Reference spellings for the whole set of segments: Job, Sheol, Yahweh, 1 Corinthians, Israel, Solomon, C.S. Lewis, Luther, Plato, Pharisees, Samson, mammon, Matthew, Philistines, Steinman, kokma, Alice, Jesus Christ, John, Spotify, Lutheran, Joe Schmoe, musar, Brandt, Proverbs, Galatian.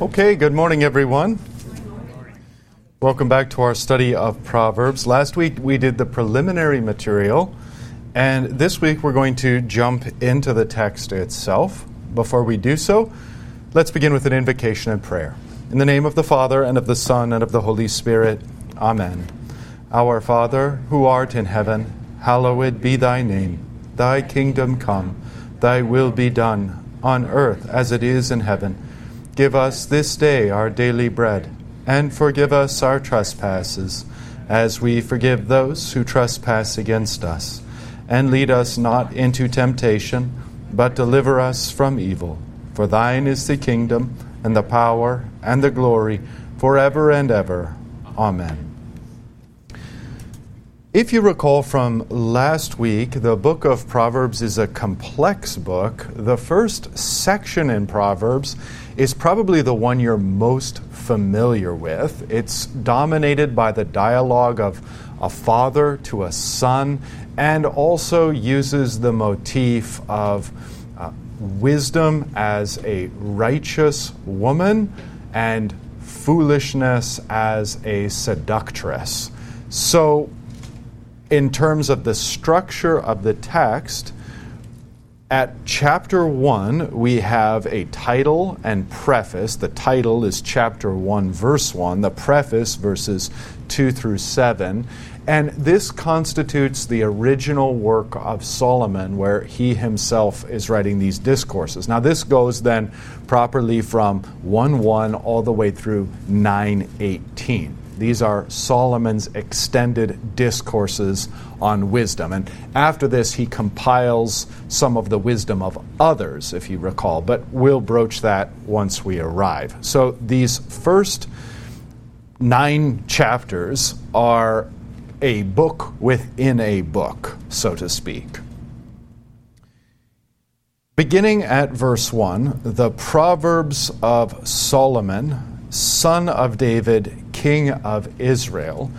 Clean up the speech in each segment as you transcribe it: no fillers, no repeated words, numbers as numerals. Okay, good morning, everyone. Welcome back to our study of Proverbs. Last week we did the preliminary material, and this week we're going to jump into the text itself. Before we do so, let's begin with an invocation and prayer. In the name of the Father, and of the Son, and of the Holy Spirit, Amen. Our Father, who art in heaven, hallowed be thy name. Thy kingdom come, thy will be done, on earth as it is in heaven. Give us this day our daily bread, and forgive us our trespasses, as we forgive those who trespass against us. And lead us not into temptation, but deliver us from evil. For thine is the kingdom, and the power, and the glory, forever and ever. Amen. If you recall from last week, the book of Proverbs is a complex book. The first section in Proverbs is probably the one you're most familiar with. It's dominated by the dialogue of a father to a son, and also uses the motif of wisdom as a righteous woman and foolishness as a seductress. So, in terms of the structure of the text, at chapter 1, we have a title and preface. The title is chapter 1, verse 1. The preface, verses 2 through 7. And this constitutes the original work of Solomon, where he himself is writing these discourses. Now, this goes then properly from 1:1 all the way through 9:18. These are Solomon's extended discourses on wisdom. And after this, he compiles some of the wisdom of others, if you recall. But we'll broach that once we arrive. So these first 9 chapters are a book within a book, so to speak. Beginning at verse 1, the Proverbs of Solomon, son of David, king of Israel.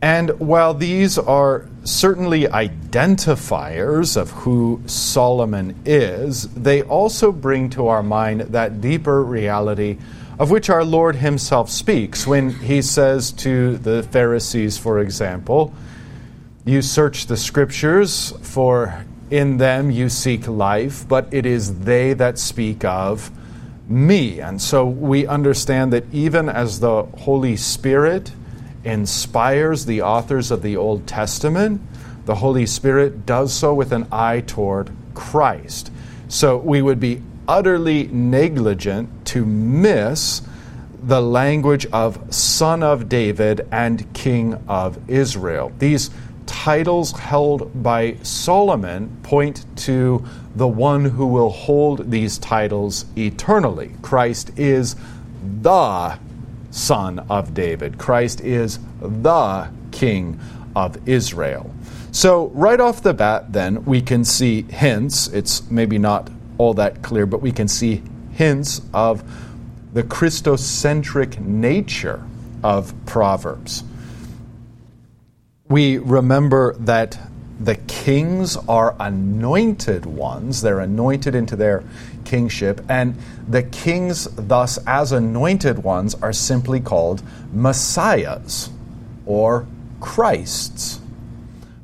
And while these are certainly identifiers of who Solomon is, they also bring to our mind that deeper reality of which our Lord himself speaks when he says to the Pharisees, for example, "You search the scriptures, for in them you seek life, but it is they that speak of me." And so we understand that even as the Holy Spirit inspires the authors of the Old Testament, the Holy Spirit does so with an eye toward Christ. So we would be utterly negligent to miss the language of Son of David and King of Israel. These titles held by Solomon point to the one who will hold these titles eternally. Christ is the Son of David. Christ is the King of Israel. So right off the bat, then, we can see hints. It's maybe not all that clear, but we can see hints of the Christocentric nature of Proverbs. We remember that the kings are anointed ones. They're anointed into their kingship. And the kings, thus, as anointed ones, are simply called messiahs or Christs.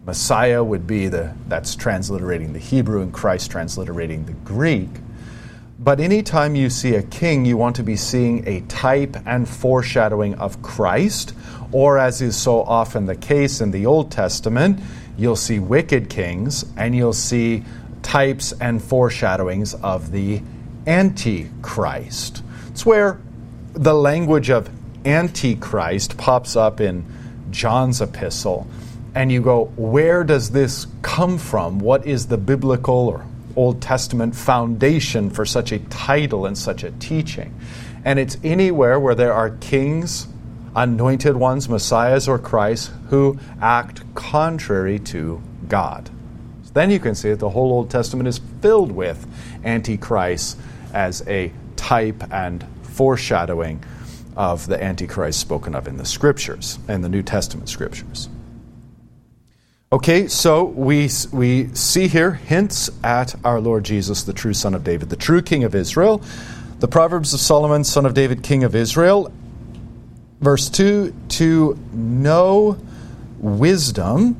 Messiah would be that's transliterating the Hebrew, and Christ transliterating the Greek. But anytime you see a king, you want to be seeing a type and foreshadowing of Christ, or as is so often the case in the Old Testament, you'll see wicked kings, and you'll see types and foreshadowings of the Antichrist. It's where the language of Antichrist pops up in John's epistle, and you go, where does this come from? What is the biblical or Old Testament foundation for such a title and such a teaching? And it's anywhere where there are kings, anointed ones, messiahs, or Christ, who act contrary to God. So then you can see that the whole Old Testament is filled with Antichrist as a type and foreshadowing of the Antichrist spoken of in the Scriptures, and the New Testament Scriptures. Okay, so we see here hints at our Lord Jesus, the true Son of David, the true King of Israel, The Proverbs of Solomon, son of David, king of Israel. Verse 2, to know wisdom.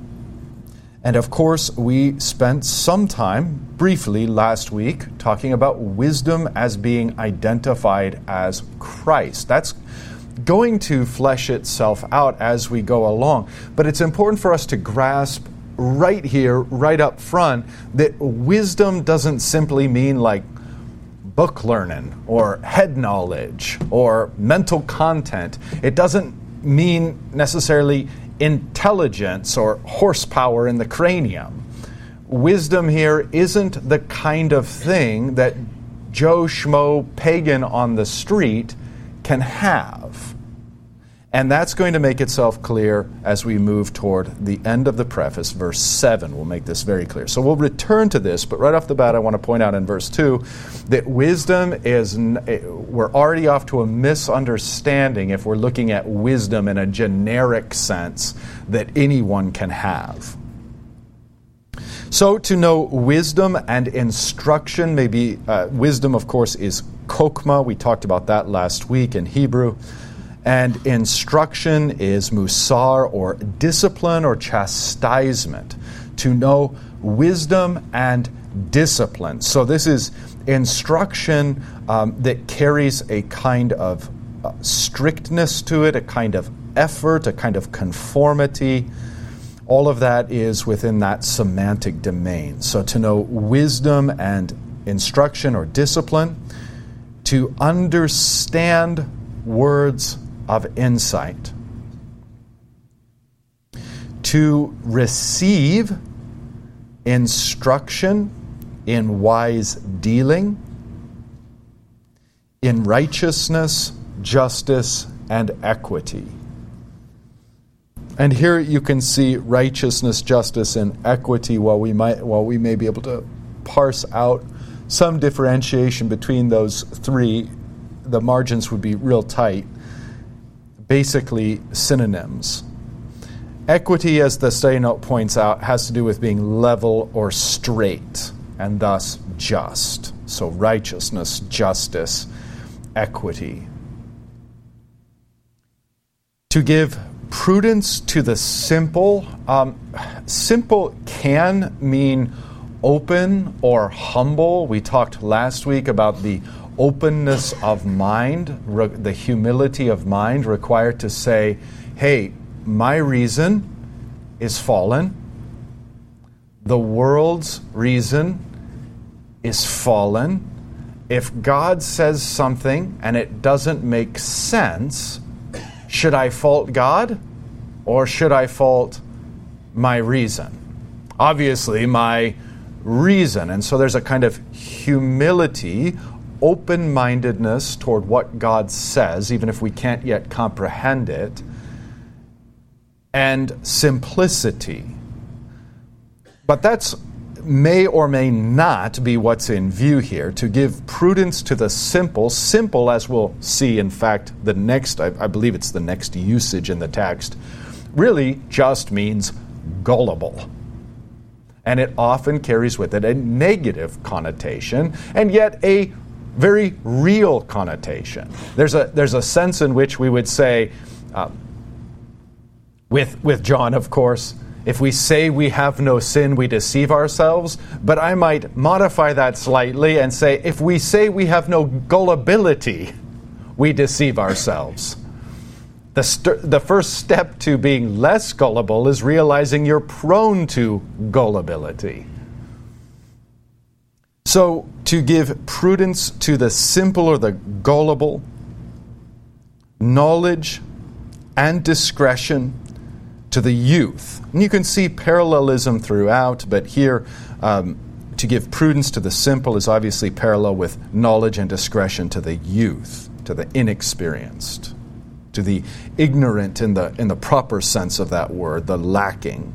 And of course, we spent some time briefly last week talking about wisdom as being identified as Christ. That's going to flesh itself out as we go along. But it's important for us to grasp right here, right up front, that wisdom doesn't simply mean like book learning or head knowledge or mental content. It doesn't mean necessarily intelligence or horsepower in the cranium. Wisdom here isn't the kind of thing that Joe Schmoe pagan on the street can have. And that's going to make itself clear as we move toward the end of the preface. Verse 7 will make this very clear. So we'll return to this, but right off the bat I want to point out in verse 2 that wisdom is, we're already off to a misunderstanding if we're looking at wisdom in a generic sense that anyone can have. So to know wisdom and instruction, maybe wisdom, of course, is kokma. We talked about that last week in Hebrew. And instruction is musar, or discipline or chastisement. To know wisdom and discipline. So this is instruction that carries a kind of strictness to it, a kind of effort, a kind of conformity. All of that is within that semantic domain. So to know wisdom and instruction or discipline. To understand words of insight. To receive instruction in wise dealing, in righteousness, justice, and equity. And here you can see righteousness, justice, and equity. While we may be able to parse out some differentiation between those three, the margins would be real tight. Basically synonyms. Equity, as the study note points out, has to do with being level or straight, and thus just. So righteousness, justice, equity. To give prudence to the simple. Simple can mean open or humble. We talked last week about the openness of mind, the humility of mind required to say, hey, my reason is fallen. The world's reason is fallen. If God says something and it doesn't make sense, should I fault God or should I fault my reason? Obviously, my reason. And so there's a kind of humility, open-mindedness toward what God says, even if we can't yet comprehend it, and simplicity. But that's may or may not be what's in view here, to give prudence to the simple. Simple, as we'll see, in fact, the next, I believe it's the next usage in the text, really just means gullible. And it often carries with it a negative connotation, and yet a very real connotation. There's a sense in which we would say, with John, of course, if we say we have no sin, we deceive ourselves. But I might modify that slightly and say, if we say we have no gullibility, we deceive ourselves. The first step to being less gullible is realizing you're prone to gullibility. So, to give prudence to the simple or the gullible, knowledge and discretion to the youth. And you can see parallelism throughout, but here to give prudence to the simple is obviously parallel with knowledge and discretion to the youth, to the inexperienced, to the ignorant in the proper sense of that word, the lacking.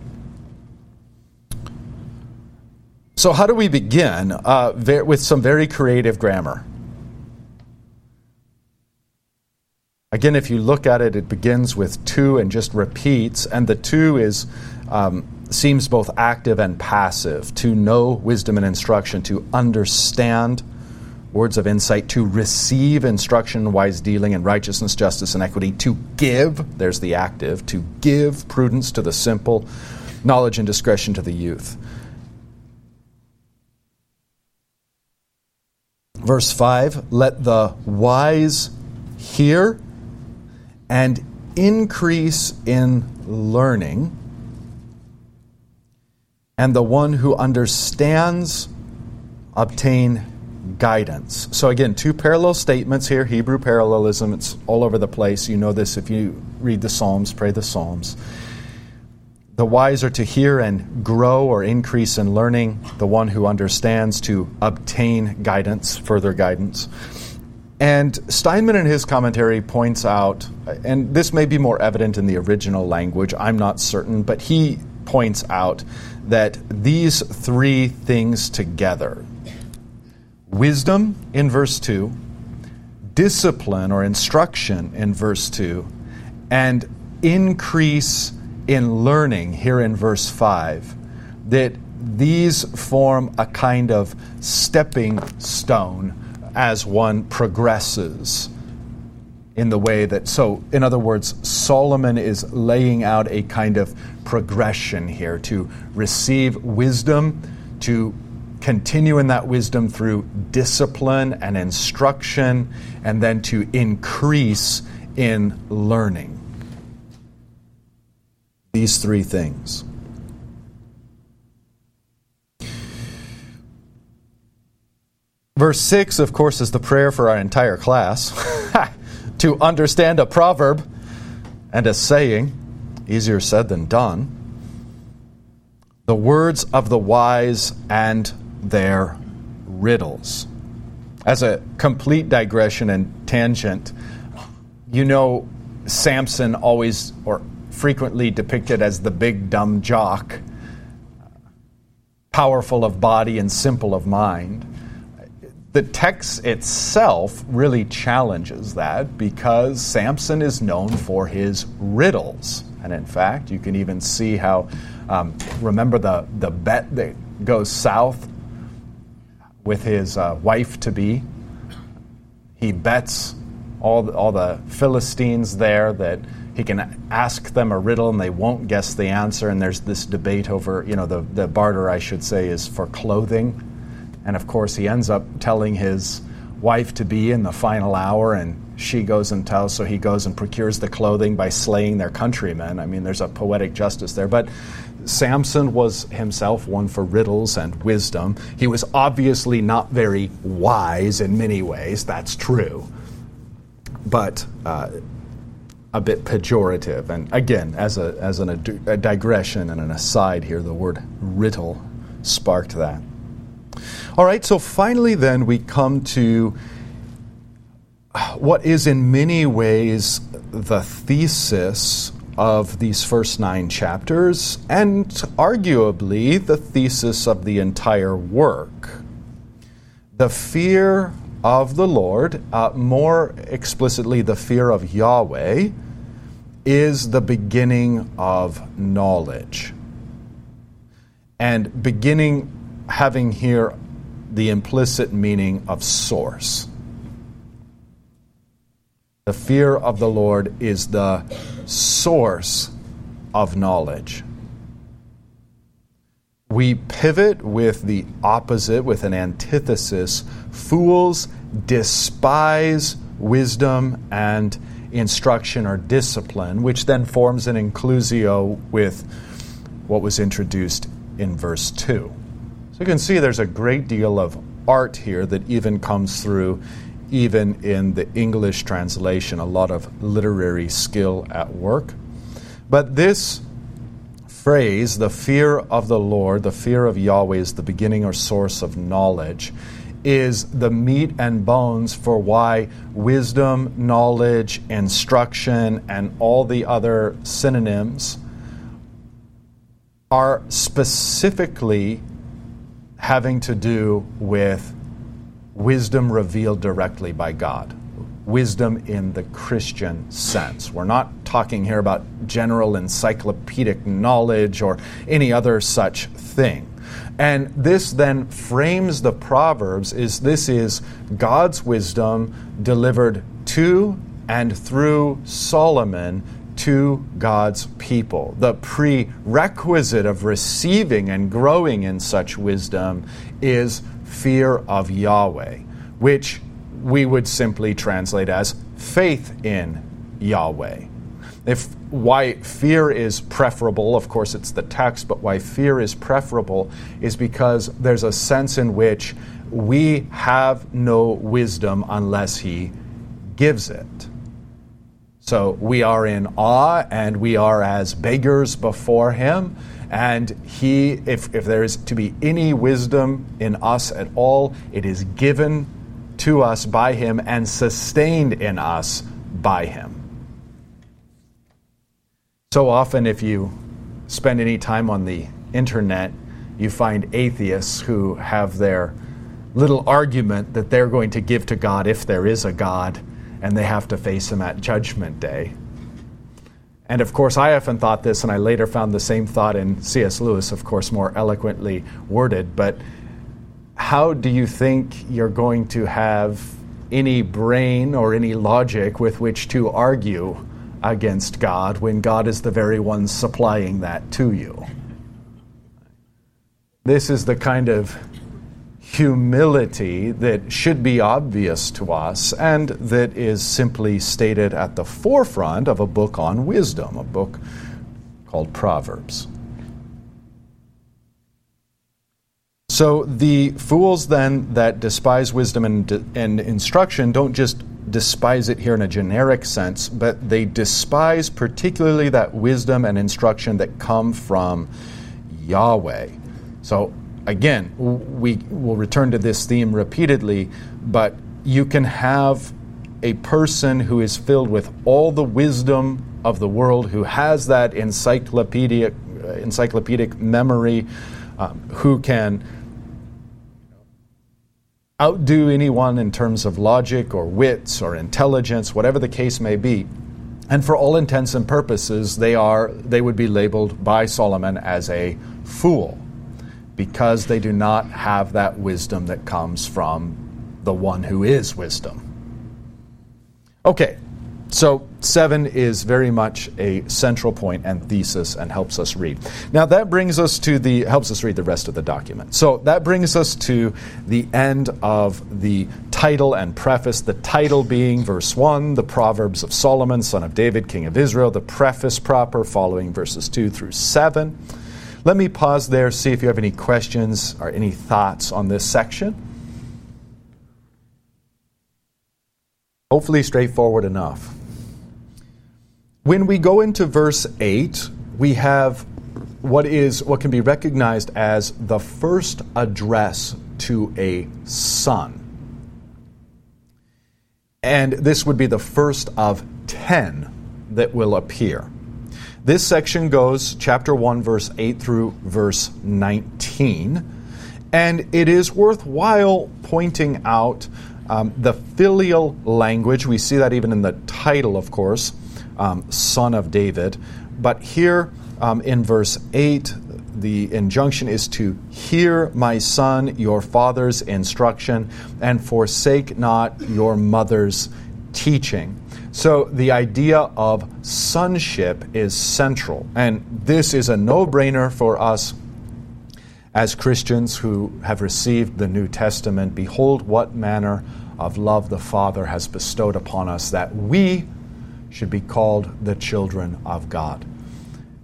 So how do we begin with some very creative grammar? Again, if you look at it, it begins with to and just repeats, and the to is seems both active and passive. To know wisdom and instruction, to understand words of insight, to receive instruction, wise dealing, and righteousness, justice, and equity, to give, there's the active, to give prudence to the simple, knowledge and discretion to the youth. Verse 5, let the wise hear and increase in learning, and the one who understands obtain guidance. So again, two parallel statements here, Hebrew parallelism. It's all over the place. You know this if you read the Psalms, pray the Psalms. The wise are to hear and grow or increase in learning. The one who understands to obtain guidance, further guidance. And Steinman in his commentary points out, and this may be more evident in the original language, I'm not certain, but he points out that these three things together, wisdom in verse 2, discipline or instruction in verse 2, and increase in learning here in verse 5, that these form a kind of stepping stone as one progresses in the way that, so in other words, Solomon is laying out a kind of progression here to receive wisdom, to continue in that wisdom through discipline and instruction, and then to increase in learning. These three things. Verse 6, of course, is the prayer for our entire class, to understand a proverb and a saying, easier said than done, the words of the wise and their riddles. As a complete digression and tangent, you know Samson always or frequently depicted as the big dumb jock, powerful of body and simple of mind. The text itself really challenges that because Samson is known for his riddles. And in fact, you can even see how, remember the bet that goes south with his wife-to-be? He bets all the Philistines there that he can ask them a riddle and they won't guess the answer. And there's this debate over, you know, the barter, I should say, is for clothing. And of course, he ends up telling his wife-to-be in the final hour, and she goes and tells, so he goes and procures the clothing by slaying their countrymen. I mean, there's a poetic justice there. But Samson was himself one for riddles and wisdom. He was obviously not very wise in many ways, that's true, but a bit pejorative. And again, as a digression and an aside here, the word riddle sparked that. All right, so finally then we come to what is in many ways the thesis of these first 9 chapters and arguably the thesis of the entire work. The fear of the Lord, more explicitly the fear of Yahweh, is the beginning of knowledge. And beginning having here the implicit meaning of source. The fear of the Lord is the source of knowledge. We pivot with the opposite, with an antithesis. Fools despise wisdom and instruction or discipline, which then forms an inclusio with what was introduced in verse 2. You can see there's a great deal of art here that even comes through, even in the English translation, a lot of literary skill at work. But this phrase, the fear of the Lord, the fear of Yahweh is the beginning or source of knowledge, is the meat and bones for why wisdom, knowledge, instruction, and all the other synonyms are specifically having to do with wisdom revealed directly by God. wisdom in the Christian sense. We're not talking here about general encyclopedic knowledge or any other such thing. And this then frames the Proverbs as this is God's wisdom delivered to and through Solomon to God's people. The prerequisite of receiving and growing in such wisdom is fear of Yahweh, which we would simply translate as faith in Yahweh. Why fear is preferable, of course it's the text, but why fear is preferable is because there's a sense in which we have no wisdom unless He gives it. So we are in awe and we are as beggars before Him. And He, if there is to be any wisdom in us at all, it is given to us by Him and sustained in us by Him. So often if you spend any time on the internet, you find atheists who have their little argument that they're going to give to God if there is a God, and they have to face Him at Judgment Day. And of course, I often thought this, and I later found the same thought in C.S. Lewis, of course, more eloquently worded, but how do you think you're going to have any brain or any logic with which to argue against God when God is the very one supplying that to you? This is the kind of humility that should be obvious to us and that is simply stated at the forefront of a book on wisdom, a book called Proverbs. So the fools then that despise wisdom and instruction don't just despise it here in a generic sense, but they despise particularly that wisdom and instruction that come from Yahweh. So again, we will return to this theme repeatedly, but you can have a person who is filled with all the wisdom of the world, who has that encyclopedic memory, who can outdo anyone in terms of logic or wits or intelligence, whatever the case may be. And for all intents and purposes, they would be labeled by Solomon as a fool, because they do not have that wisdom that comes from the one who is wisdom. Okay, so 7 is very much a central point and thesis and helps us read. Now that brings us to helps us read the rest of the document. So that brings us to the end of the title and preface, the title being verse 1, the Proverbs of Solomon, son of David, king of Israel, the preface proper following verses 2 through 7. Let me pause there, see if you have any questions or any thoughts on this section. Hopefully straightforward enough. When we go into verse 8, we have what can be recognized as the first address to a son. And this would be the first of 10 that will appear. This section goes chapter 1, verse 8 through verse 19, and it is worthwhile pointing out the filial language. We see that even in the title, of course, Son of David. But here in verse 8, the injunction is to hear, my son, your father's instruction, and forsake not your mother's teaching. So the idea of sonship is central, and this is a no-brainer for us as Christians who have received the New Testament. Behold, what manner of love the Father has bestowed upon us, that we should be called the children of God.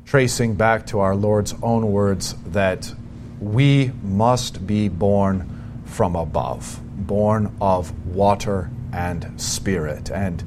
Tracing back to our Lord's own words that we must be born from above, born of water and spirit. And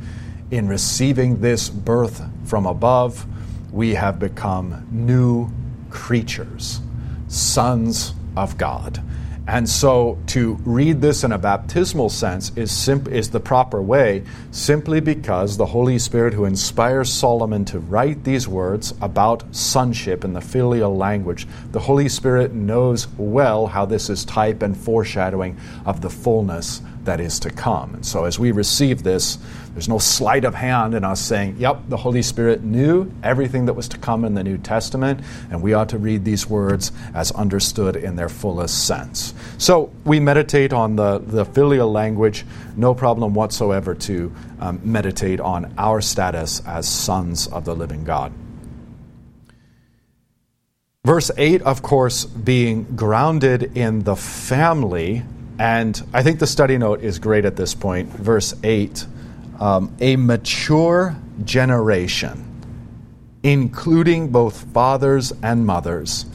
in receiving this birth from above, we have become new creatures, sons of God. And so to read this in a baptismal sense is the proper way, simply because the Holy Spirit, who inspires Solomon to write these words about sonship in the filial language, the Holy Spirit knows well how this is type and foreshadowing of the fullness that is to come. And so as we receive this, there's no sleight of hand in us saying, yep, the Holy Spirit knew everything that was to come in the New Testament, and we ought to read these words as understood in their fullest sense. So we meditate on the filial language, no problem whatsoever to meditate on our status as sons of the living God. Verse 8, of course, being grounded in the family. And I think the study note is great at this point. Verse 8, a mature generation, including both fathers and mothers,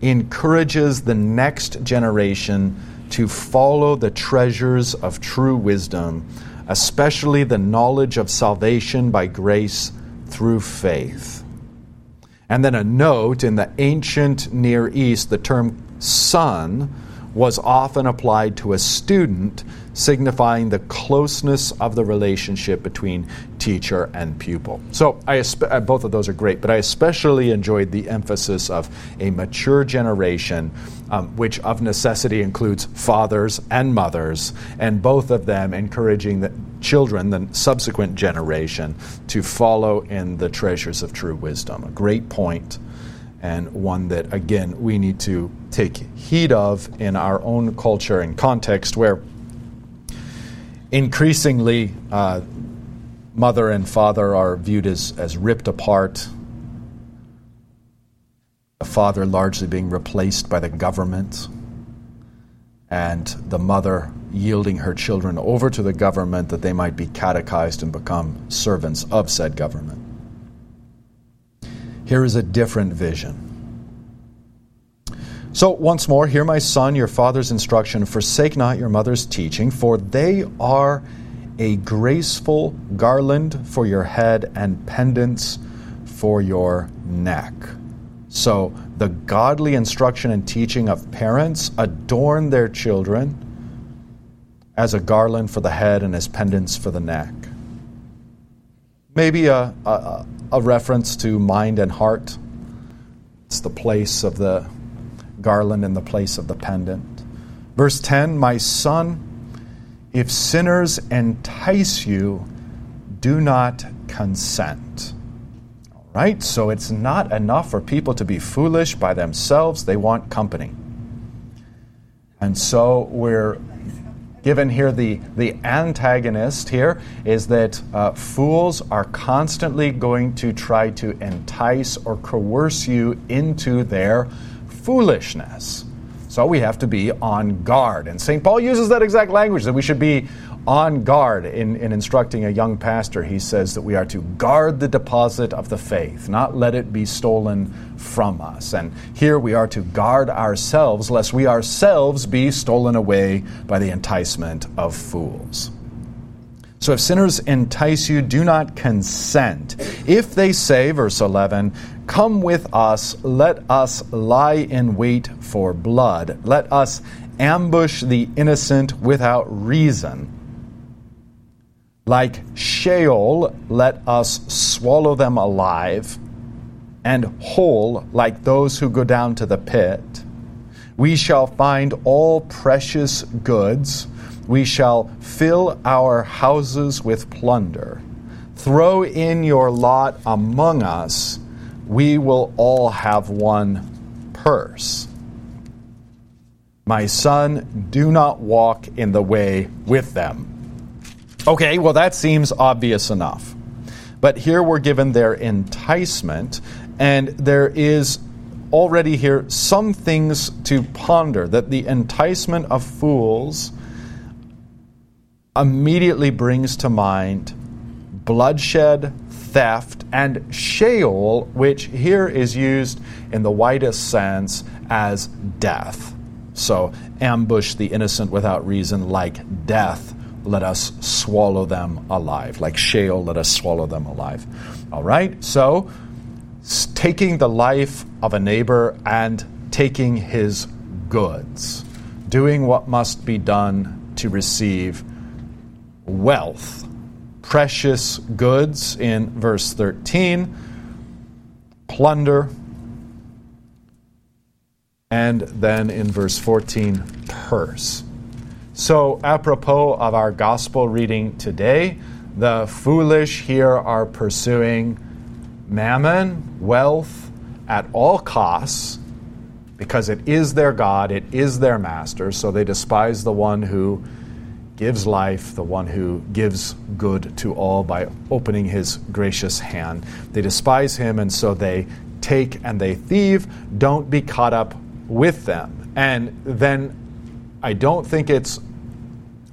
encourages the next generation to follow the treasures of true wisdom, especially the knowledge of salvation by grace through faith. And then a note, in the ancient Near East, the term son was often applied to a student, signifying the closeness of the relationship between teacher and pupil. So both of those are great, but I especially enjoyed the emphasis of a mature generation, which of necessity includes fathers and mothers, and both of them encouraging the children, the subsequent generation, to follow in the treasures of true wisdom. A great point, and one that, again, we need to take heed of in our own culture and context, where increasingly mother and father are viewed as ripped apart, the father largely being replaced by the government, and the mother yielding her children over to the government that they might be catechized and become servants of said government. Here is a different vision. So once more, hear, my son, your father's instruction. Forsake not your mother's teaching, for they are a graceful garland for your head and pendants for your neck. So the godly instruction and teaching of parents adorn their children as a garland for the head and as pendants for the neck. Maybe a reference to mind and heart. It's the place of the garland and the place of the pendant. Verse 10, my son, if sinners entice you, do not consent. All right, so it's not enough for people to be foolish by themselves. They want company. And so we're given here, the antagonist here is that fools are constantly going to try to entice or coerce you into their foolishness. So we have to be on guard. And St. Paul uses that exact language, that we should be on guard in instructing a young pastor. He says that we are to guard the deposit of the faith, not let it be stolen from us. And here we are to guard ourselves, lest we ourselves be stolen away by the enticement of fools. So if sinners entice you, do not consent. If they say, verse 11, come with us, let us lie in wait for blood. Let us ambush the innocent without reason. Like Sheol, let us swallow them alive, and whole, like those who go down to the pit. We shall find all precious goods. We shall fill our houses with plunder. Throw in your lot among us. We will all have one purse. My son, do not walk in the way with them. Okay, well, that seems obvious enough. But here we're given their enticement, and there is already here some things to ponder, that the enticement of fools immediately brings to mind bloodshed, theft, and Sheol, which here is used in the widest sense as death. So ambush the innocent without reason, like death, let us swallow them alive. Like Sheol, let us swallow them alive. All right, so taking the life of a neighbor and taking his goods, doing what must be done to receive wealth, precious goods in verse 13, plunder, and then in verse 14, purse. So, apropos of our gospel reading today, the foolish here are pursuing mammon, wealth, at all costs, because it is their God, it is their master, so they despise the one who gives life, the one who gives good to all by opening his gracious hand. They despise him, and so they take and they thieve. Don't be caught up with them. And then I don't think it's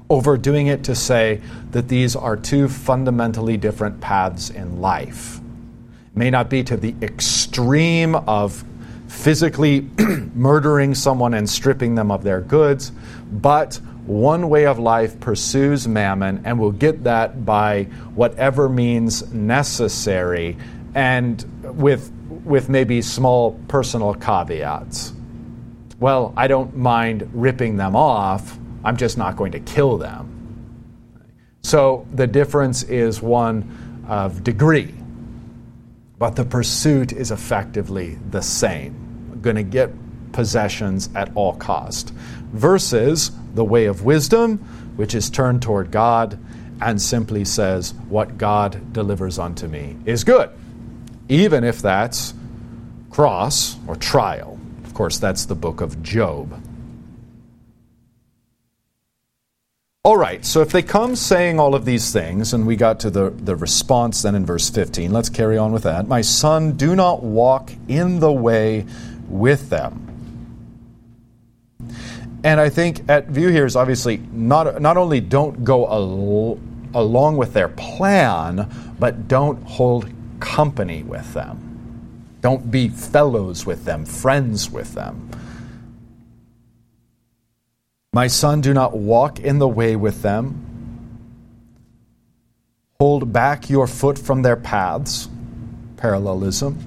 overdoing it to say that these are two fundamentally different paths in life. It may not be to the extreme of physically murdering someone and stripping them of their goods, but one way of life pursues mammon and will get that by whatever means necessary, and with maybe small personal caveats. Well, I don't mind ripping them off. I'm just not going to kill them. So the difference is one of degree, but the pursuit is effectively the same. I'm going to get possessions at all cost, versus the way of wisdom, which is turned toward God and simply says, what God delivers unto me is good, even if that's cross or trial. Of course, that's the book of Job. All right, so if they come saying all of these things, and we got to the response then in verse 15, let's carry on with that. My son, do not walk in the way with them. And I think at view here is obviously not only don't go along with their plan, but don't hold company with them. Don't be fellows with them, friends with them. My son, do not walk in the way with them. Hold back your foot from their paths, parallelism,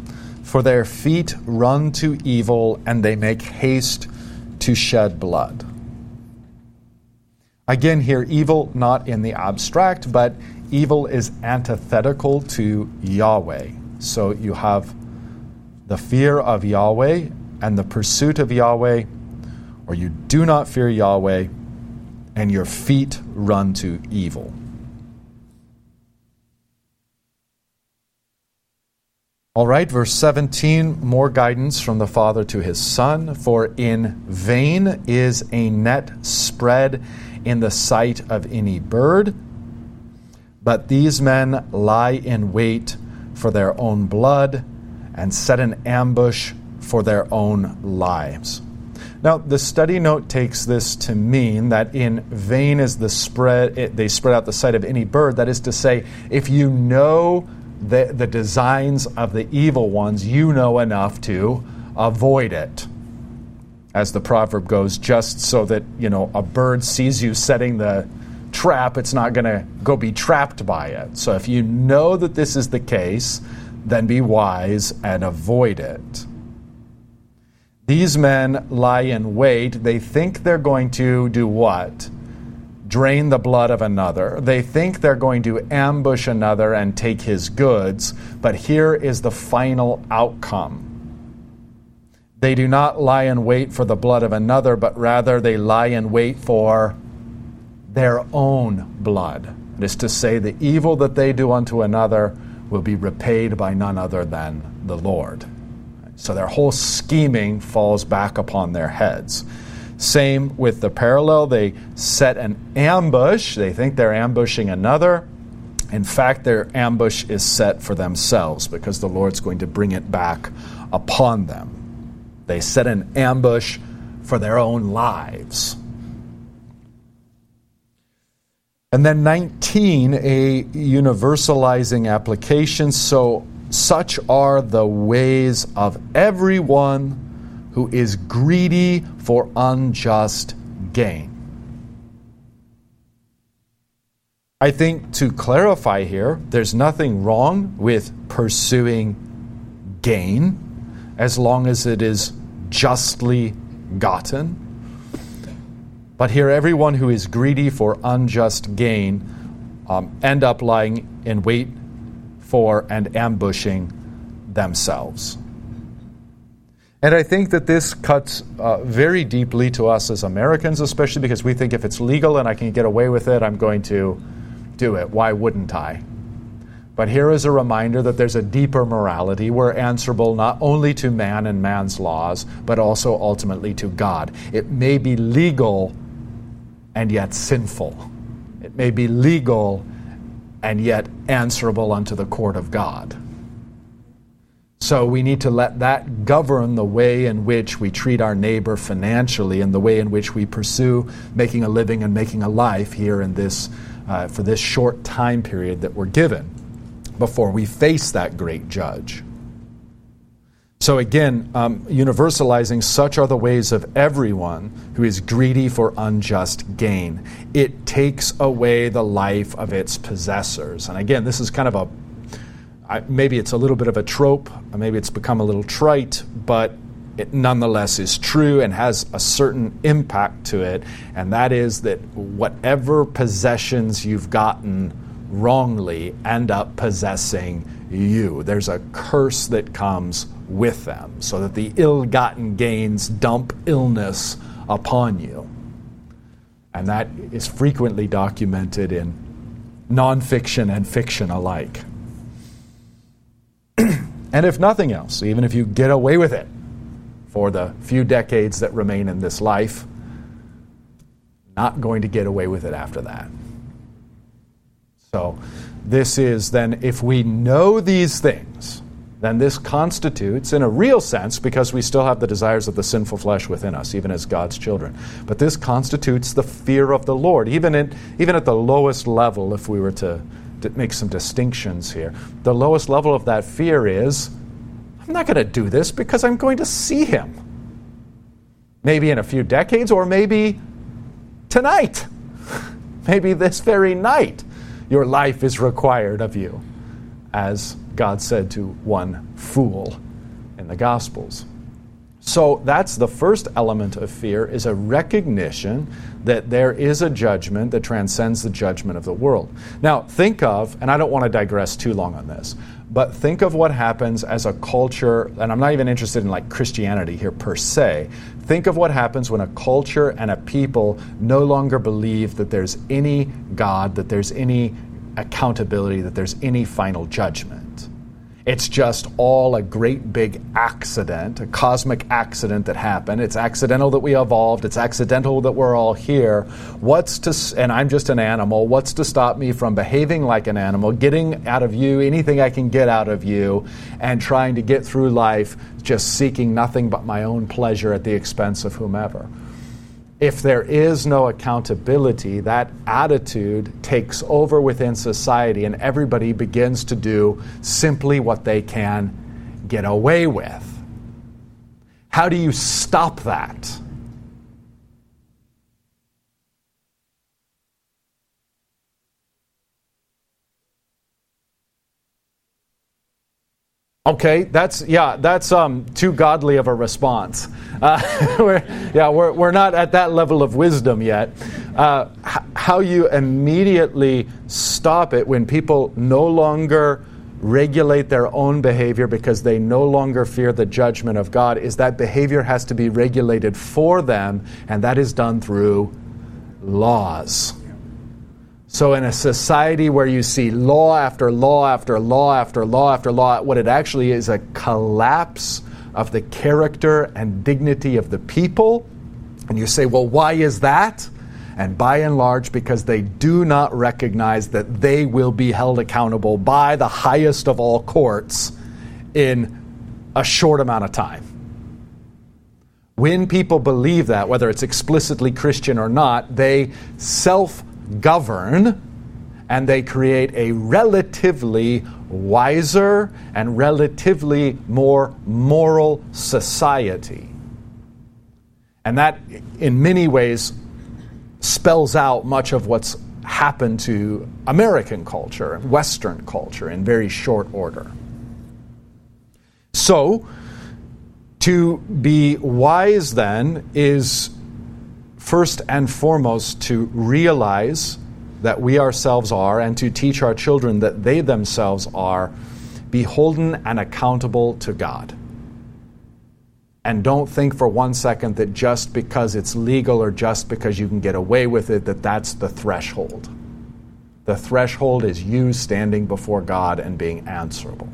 for their feet run to evil and they make haste to shed blood. Again here, evil not in the abstract, but evil is antithetical to Yahweh. So you have the fear of Yahweh and the pursuit of Yahweh, or you do not fear Yahweh, and your feet run to evil. All right, verse 17, more guidance from the father to his son. For in vain is a net spread in the sight of any bird, but these men lie in wait for their own blood and set an ambush for their own lives. Now, the study note takes this to mean that in vain is the spread, they spread out the sight of any bird. That is to say, if you know the designs of the evil ones, you know enough to avoid it. As the proverb goes, just so that, a bird sees you setting the trap, it's not going to go be trapped by it. So if you know that this is the case, then be wise and avoid it. These men lie in wait. They think they're going to do what? Drain the blood of another. They think they're going to ambush another and take his goods. But here is the final outcome. They do not lie in wait for the blood of another, but rather they lie in wait for their own blood. That is to say, the evil that they do unto another will be repaid by none other than the Lord. So their whole scheming falls back upon their heads. Same with the parallel. They set an ambush. They think they're ambushing another. In fact, their ambush is set for themselves because the Lord's going to bring it back upon them. They set an ambush for their own lives. And then 19, a universalizing application. So such are the ways of everyone who is greedy for unjust gain. I think to clarify here, there's nothing wrong with pursuing gain as long as it is justly gotten. But here, everyone who is greedy for unjust gain end up lying in wait for and ambushing themselves. And I think that this cuts very deeply to us as Americans, especially because we think if it's legal and I can get away with it, I'm going to do it. Why wouldn't I? But here is a reminder that there's a deeper morality. We're answerable not only to man and man's laws, but also ultimately to God. It may be legal and yet sinful. It may be legal and yet answerable unto the court of God. So we need to let that govern the way in which we treat our neighbor financially and the way in which we pursue making a living and making a life here in this for this short time period that we're given before we face that great judge. So again, universalizing, such are the ways of everyone who is greedy for unjust gain. It takes away the life of its possessors. And again, this is kind of maybe it's a little bit of a trope, or maybe it's become a little trite, but it nonetheless is true and has a certain impact to it, and that is that whatever possessions you've gotten wrongly end up possessing you. There's a curse that comes with them, so that the ill-gotten gains dump illness upon you. And that is frequently documented in nonfiction and fiction alike. And if nothing else, even if you get away with it for the few decades that remain in this life, not going to get away with it after that. So this is then, if we know these things, then this constitutes, in a real sense, because we still have the desires of the sinful flesh within us, even as God's children, but this constitutes the fear of the Lord, even at the lowest level, if we were to make some distinctions here. The lowest level of that fear is, I'm not going to do this because I'm going to see him. Maybe in a few decades, or maybe tonight, maybe this very night. Your life is required of you, as God said to one fool in the Gospels. So that's the first element of fear, is a recognition that there is a judgment that transcends the judgment of the world. Now think of, and I don't want to digress too long on this, but think of what happens as a culture, and I'm not even interested in like Christianity here per se, think of what happens when a culture and a people no longer believe that there's any God, that there's any accountability, that there's any final judgment. It's just all a great big accident, a cosmic accident that happened. It's accidental that we evolved. It's accidental that we're all here. And I'm just an animal. What's to stop me from behaving like an animal, getting out of you anything I can get out of you, and trying to get through life just seeking nothing but my own pleasure at the expense of whomever? If there is no accountability, that attitude takes over within society and everybody begins to do simply what they can get away with. How do you stop that? Okay, that's too godly of a response. We're not at that level of wisdom yet. How you immediately stop it when people no longer regulate their own behavior because they no longer fear the judgment of God is that behavior has to be regulated for them, and that is done through laws. So in a society where you see law after law after law after law after law, what it actually is a collapse of the character and dignity of the people. And you say, well, why is that? And by and large, because they do not recognize that they will be held accountable by the highest of all courts in a short amount of time. When people believe that, whether it's explicitly Christian or not, they self-govern, and they create a relatively wiser and relatively more moral society. And that, in many ways, spells out much of what's happened to American culture and Western culture in very short order. So, to be wise, then, is first and foremost to realize that we ourselves are, and to teach our children that they themselves are, beholden and accountable to God. And don't think for one second that just because it's legal or just because you can get away with it, that that's the threshold. The threshold is you standing before God and being answerable.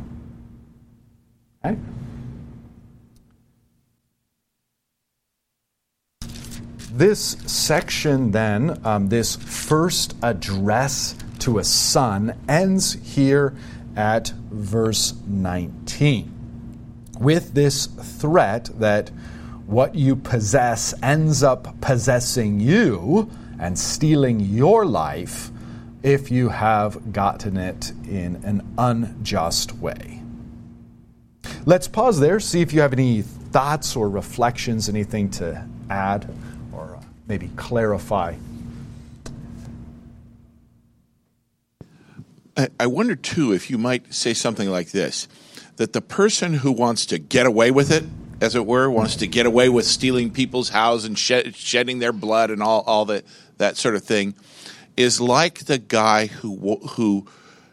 Okay? This section then, this first address to a son, ends here at verse 19. With this threat that what you possess ends up possessing you and stealing your life if you have gotten it in an unjust way. Let's pause there, see if you have any thoughts or reflections, anything to add or maybe clarify. I wonder, too, if you might say something like this. That the person who wants to get away with it, as it were, wants to get away with stealing people's houses and shedding their blood and all that sort of thing, is like the guy who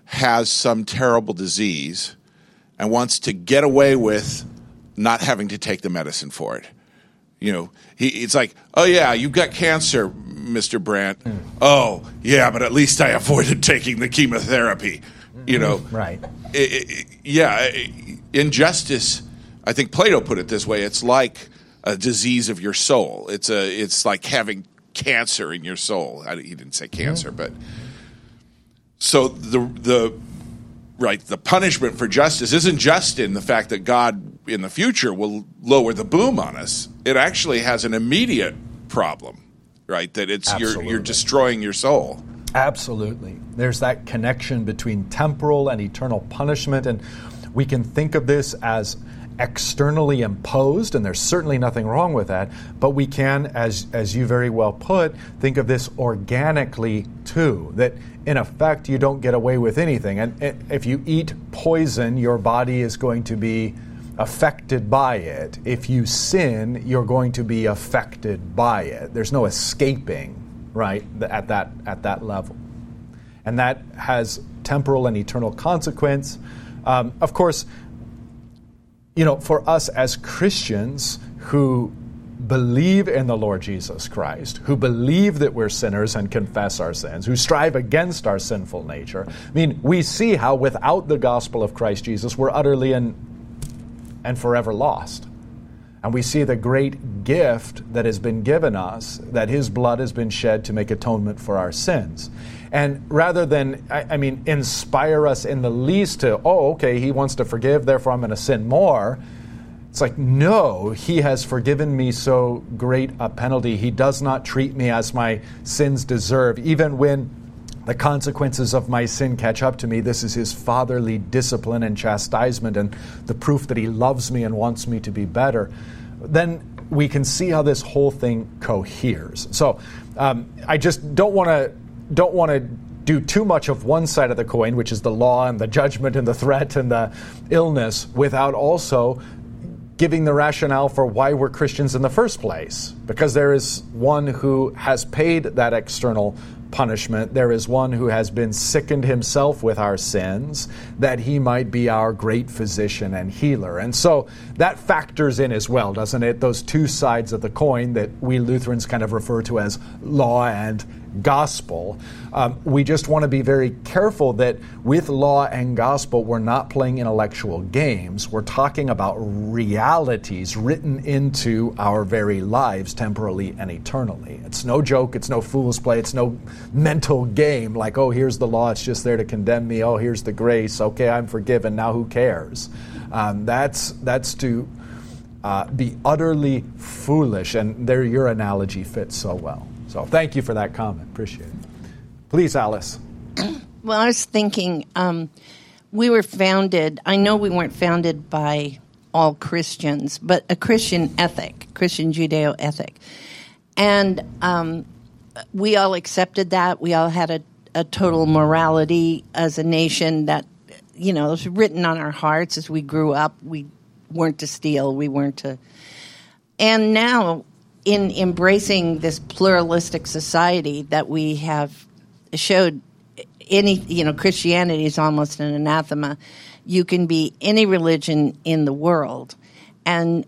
has some terrible disease and wants to get away with not having to take the medicine for it. You know, it's like, oh, yeah, you've got cancer, Mr. Brandt. Mm. Oh, yeah, but at least I avoided taking the chemotherapy. You know, right? Injustice. I think Plato put it this way: it's like a disease of your soul. It's like having cancer in your soul. He didn't say cancer, but so the punishment for justice isn't just in the fact that God in the future will lower the boom on us. It actually has an immediate problem, right? That it's you're destroying your soul. Absolutely. There's that connection between temporal and eternal punishment, and we can think of this as externally imposed, and there's certainly nothing wrong with that, but we can, as you very well put, think of this organically too, that in effect you don't get away with anything. And if you eat poison, your body is going to be affected by it. If you sin, you're going to be affected by it. There's no escaping. Right, at that level. And that has temporal and eternal consequence. Of course, you know, for us as Christians who believe in the Lord Jesus Christ, who believe that we're sinners and confess our sins, who strive against our sinful nature, I mean, we see how without the gospel of Christ Jesus, we're utterly and forever lost. And we see the great gift that has been given us, that His blood has been shed to make atonement for our sins. And rather than, inspire us in the least to, oh, okay, He wants to forgive, therefore I'm going to sin more. It's like, no, He has forgiven me so great a penalty. He does not treat me as my sins deserve. Even when the consequences of my sin catch up to me, this is His fatherly discipline and chastisement and the proof that He loves me and wants me to be better. Then we can see how this whole thing coheres. So I just don't want to do too much of one side of the coin, which is the law and the judgment and the threat and the illness, without also giving the rationale for why we're Christians in the first place. Because there is one who has paid that external punishment. There is one who has been sickened himself with our sins, that He might be our great physician and healer. And so that factors in as well, doesn't it? Those two sides of the coin that we Lutherans kind of refer to as law and gospel. We just want to be very careful that with law and gospel, we're not playing intellectual games. We're talking about realities written into our very lives, temporally and eternally. It's no joke. It's no fool's play. It's no mental game like, oh, here's the law. It's just there to condemn me. Oh, here's the grace. Okay, I'm forgiven. Now who cares? That's to be utterly foolish. And there your analogy fits so well. So thank you for that comment. Appreciate it. Please, Alice. Well, I was thinking we were founded, I know we weren't founded by all Christians, but a Christian ethic, Christian Judeo ethic. And we all accepted that. We all had a total morality as a nation that, you know, it was written on our hearts as we grew up. We weren't to steal. We weren't to. And now, in embracing this pluralistic society that we have showed, Christianity is almost an anathema. You can be any religion in the world, and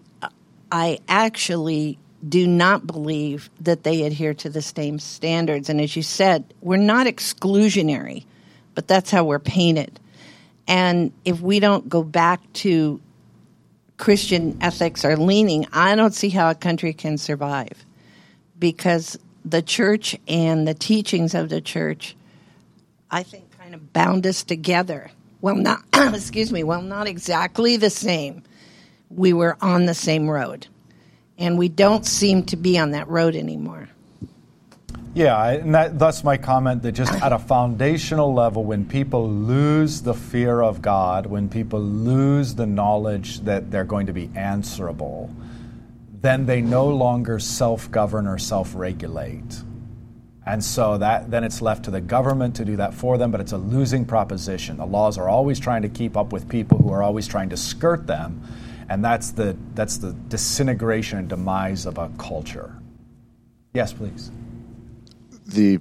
I actually do not believe that they adhere to the same standards. And as you said, we're not exclusionary, but that's how we're painted. And if we don't go back to Christian ethics or leaning, I don't see how a country can survive, because the church and the teachings of the church, I think, kind of bound us together. Well, not not exactly the same. We were on the same road, and we don't seem to be on that road anymore. Yeah, and that's my comment, that just at a foundational level, when people lose the fear of God, when people lose the knowledge that they're going to be answerable, then they no longer self-govern or self-regulate. And so then it's left to the government to do that for them, but it's a losing proposition. The laws are always trying to keep up with people who are always trying to skirt them, and that's the disintegration and demise of a culture. Yes, please. The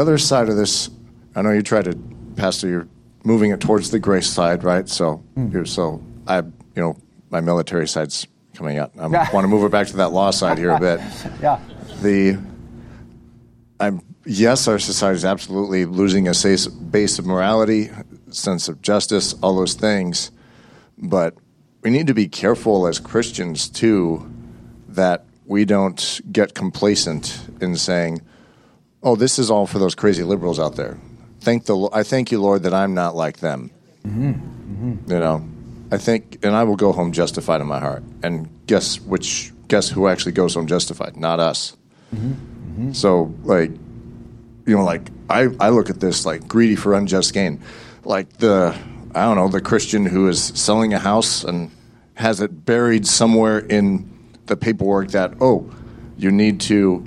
other side of this, I know you try to, Pastor, you're moving it towards the grace side, right? So my military side's coming out. I want to move it back to that law side here a bit. Yeah. Our society's absolutely losing a base of morality, sense of justice, all those things. But we need to be careful as Christians too, that we don't get complacent in saying, "Oh, this is all for those crazy liberals out there. I thank you, Lord, that I'm not like them." Mm-hmm. Mm-hmm. And I will go home justified in my heart. And guess who actually goes home justified? Not us. Mm-hmm. Mm-hmm. So, I look at this like greedy for unjust gain, like the Christian who is selling a house and has it buried somewhere in the paperwork that you need to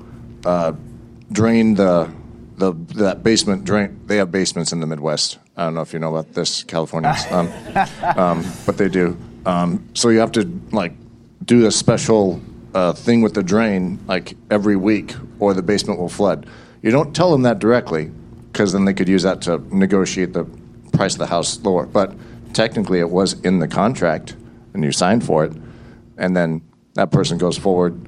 drain that basement drain. They have basements in the Midwest. I don't know if you know about this, Californians, but they do. So you have to do a special thing with the drain every week, or the basement will flood. You don't tell them that directly, because then they could use that to negotiate the price of the house lower. But technically, it was in the contract, and you signed for it, and then that person goes forward,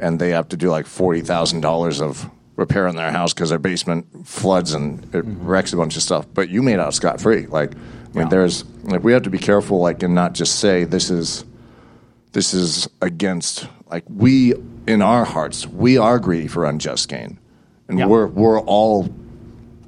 and they have to do $40,000 of repair on their house because their basement floods and it wrecks a bunch of stuff. But you made out scot-free. We have to be careful, and not just say this is against. We in our hearts, we are greedy for unjust gain, and we're all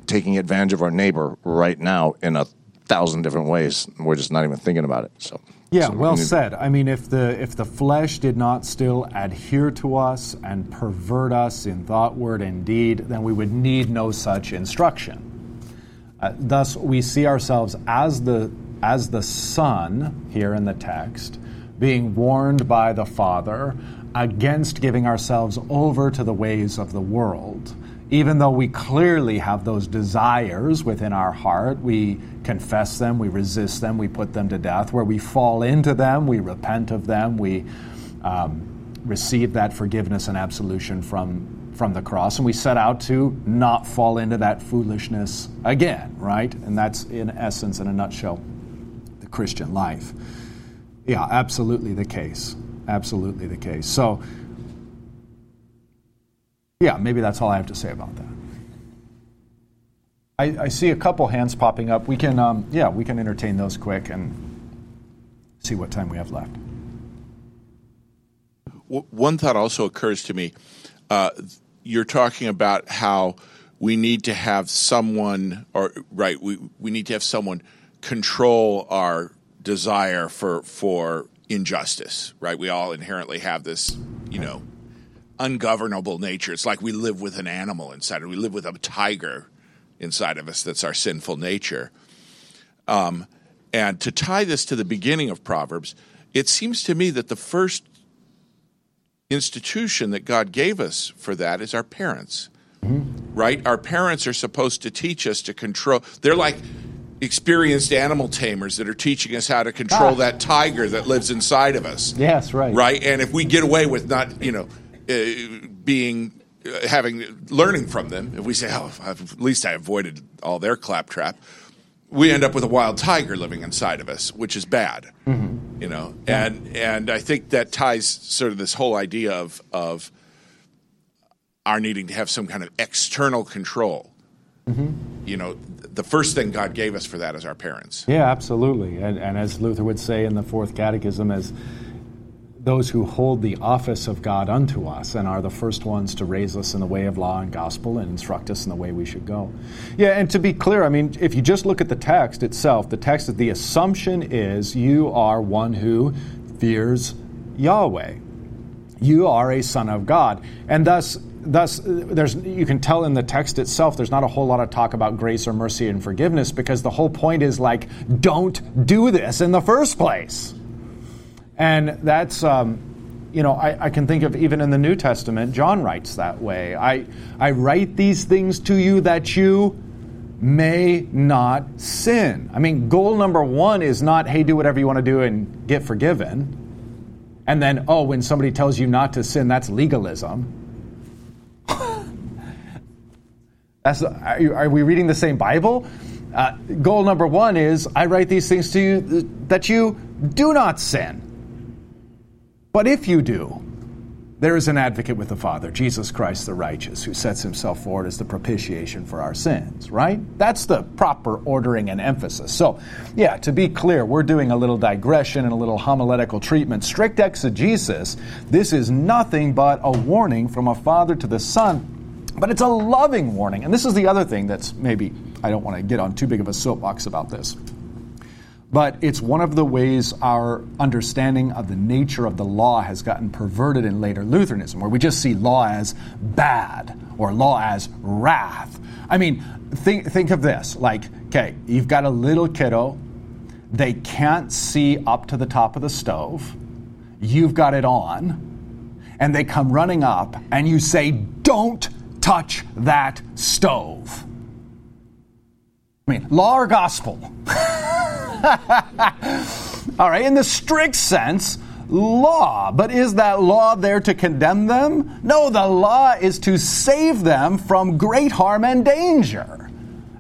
taking advantage of our neighbor right now in 1,000 different ways. And we're just not even thinking about it. So. Yeah, well said. I mean, if the flesh did not still adhere to us and pervert us in thought, word, and deed, then we would need no such instruction. Thus, we see ourselves as the son here in the text, being warned by the Father against giving ourselves over to the ways of the world. Even though we clearly have those desires within our heart, we confess them, we resist them, we put them to death. Where we fall into them, we repent of them, we receive that forgiveness and absolution from the cross, and we set out to not fall into that foolishness again, right? And that's, in essence, in a nutshell, the Christian life. Yeah, absolutely the case. Absolutely the case. So, yeah, maybe that's all I have to say about that. I see a couple hands popping up. We can, we can entertain those quick and see what time we have left. One thought also occurs to me. You're talking about how we need to have someone, we need to have someone control our desire for injustice, right? We all inherently have this, ungovernable nature. It's like we live with an animal inside, or we live with a tiger inside of us. That's our sinful nature. And to tie this to the beginning of Proverbs, it seems to me that the first institution that God gave us for that is our parents, right? Our parents are supposed to teach us to control. They're like experienced animal tamers that are teaching us how to control that tiger that lives inside of us. Yes, right. Right? And if we get away with not, learning from them, if we say, at least I avoided all their claptrap, we end up with a wild tiger living inside of us, which is bad. Mm-hmm. you know. And I think that ties sort of this whole idea of our needing to have some kind of external control. Mm-hmm. You know, the first thing God gave us for that is our parents. Yeah, absolutely. And as Luther would say in the Fourth Catechism, as those who hold the office of God unto us and are the first ones to raise us in the way of law and gospel and instruct us in the way we should go. Yeah, and to be clear, I mean, if you just look at the text itself, the text, the assumption is you are one who fears Yahweh. You are a son of God. And thus, there's, you can tell in the text itself, there's not a whole lot of talk about grace or mercy and forgiveness because the whole point is like, don't do this in the first place. And that's, you know, I can think of even in the New Testament, John writes that way. I write these things to you that you may not sin. I mean, goal number one is not, hey, do whatever you want to do and get forgiven. And then, oh, when somebody tells you not to sin, that's legalism. That's, are we reading the same Bible? Goal number one is, I write these things to you that you do not sin. But if you do, there is an advocate with the Father, Jesus Christ the righteous, who sets himself forward as the propitiation for our sins, right? That's the proper ordering and emphasis. So, yeah, to be clear, we're doing a little digression and a little homiletical treatment. Strict exegesis, this is nothing but a warning from a father to the son. But it's a loving warning. And this is the other thing that's maybe, I don't want to get on too big of a soapbox about this. But it's one of the ways our understanding of the nature of the law has gotten perverted in later Lutheranism, where we just see law as bad or law as wrath. I mean, think of this. Like, okay, you've got a little kiddo. They can't see up to the top of the stove. You've got it on. And they come running up and you say, don't touch that stove. I mean, law or gospel? All right, in the strict sense, law. But is that law there to condemn them? No, the law is to save them from great harm and danger.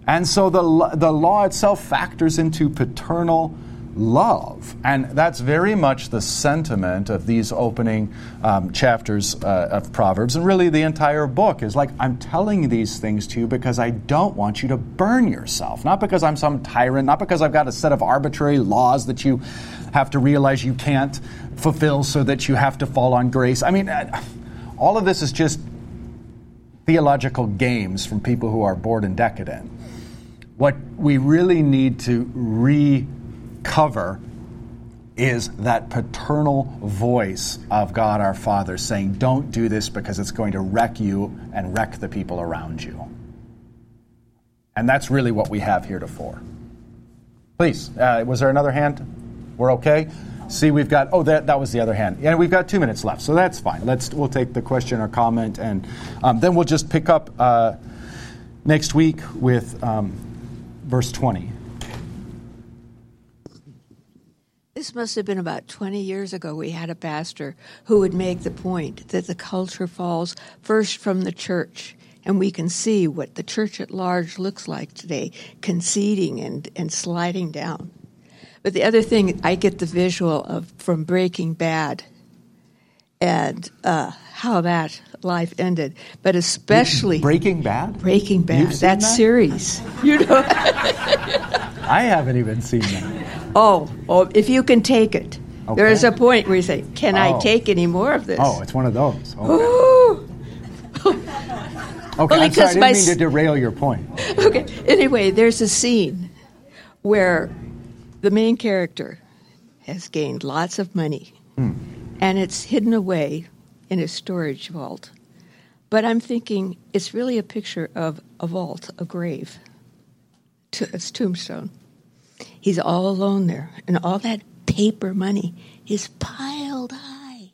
And so the law itself factors into paternal love. And that's very much the sentiment of these opening chapters of Proverbs. And really the entire book is like, I'm telling these things to you because I don't want you to burn yourself. Not because I'm some tyrant, not because I've got a set of arbitrary laws that you have to realize you can't fulfill so that you have to fall on grace. I mean, all of this is just theological games from people who are bored and decadent. What we really need to cover is that paternal voice of God our Father saying, don't do this because it's going to wreck you and wreck the people around you. And that's really what we have heretofore. Please, was there another hand? We're okay? See, we've got, that was the other hand. Yeah, we've got 2 minutes left, so that's fine. We'll take the question or comment, and then we'll just pick up next week with verse 20. This must have been about 20 years ago. We had a pastor who would make the point that the culture falls first from the church, and we can see what the church at large looks like today, conceding and sliding down. But the other thing, I get the visual of from Breaking Bad and how that life ended, but especially... Breaking Bad? Breaking Bad, that series. You know, I haven't even seen that. Oh, if you can take it. Okay. There is a point where you say, can I take any more of this? Oh, it's one of those. Okay, well, I'm sorry, I didn't mean to derail your point. Okay, anyway, there's a scene where the main character has gained lots of money, and it's hidden away in a storage vault. But I'm thinking it's really a picture of a vault, a grave, his tombstone. He's all alone there, and all that paper money is piled high,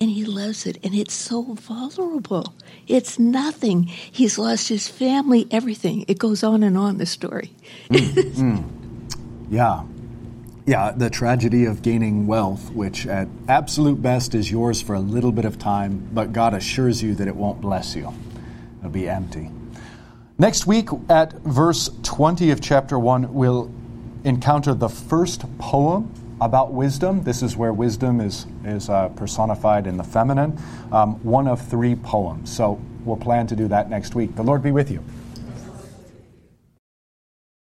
and he loves it, and it's so vulnerable. It's nothing. He's lost his family, everything. It goes on and on, the story. Yeah, the tragedy of gaining wealth, which at absolute best is yours for a little bit of time, but God assures you that it won't bless you. It'll be empty. Next week at verse 20 of chapter 1, we'll encounter the first poem about wisdom. This is where wisdom is personified in the feminine. One of three poems. So we'll plan to do that next week. The Lord be with you.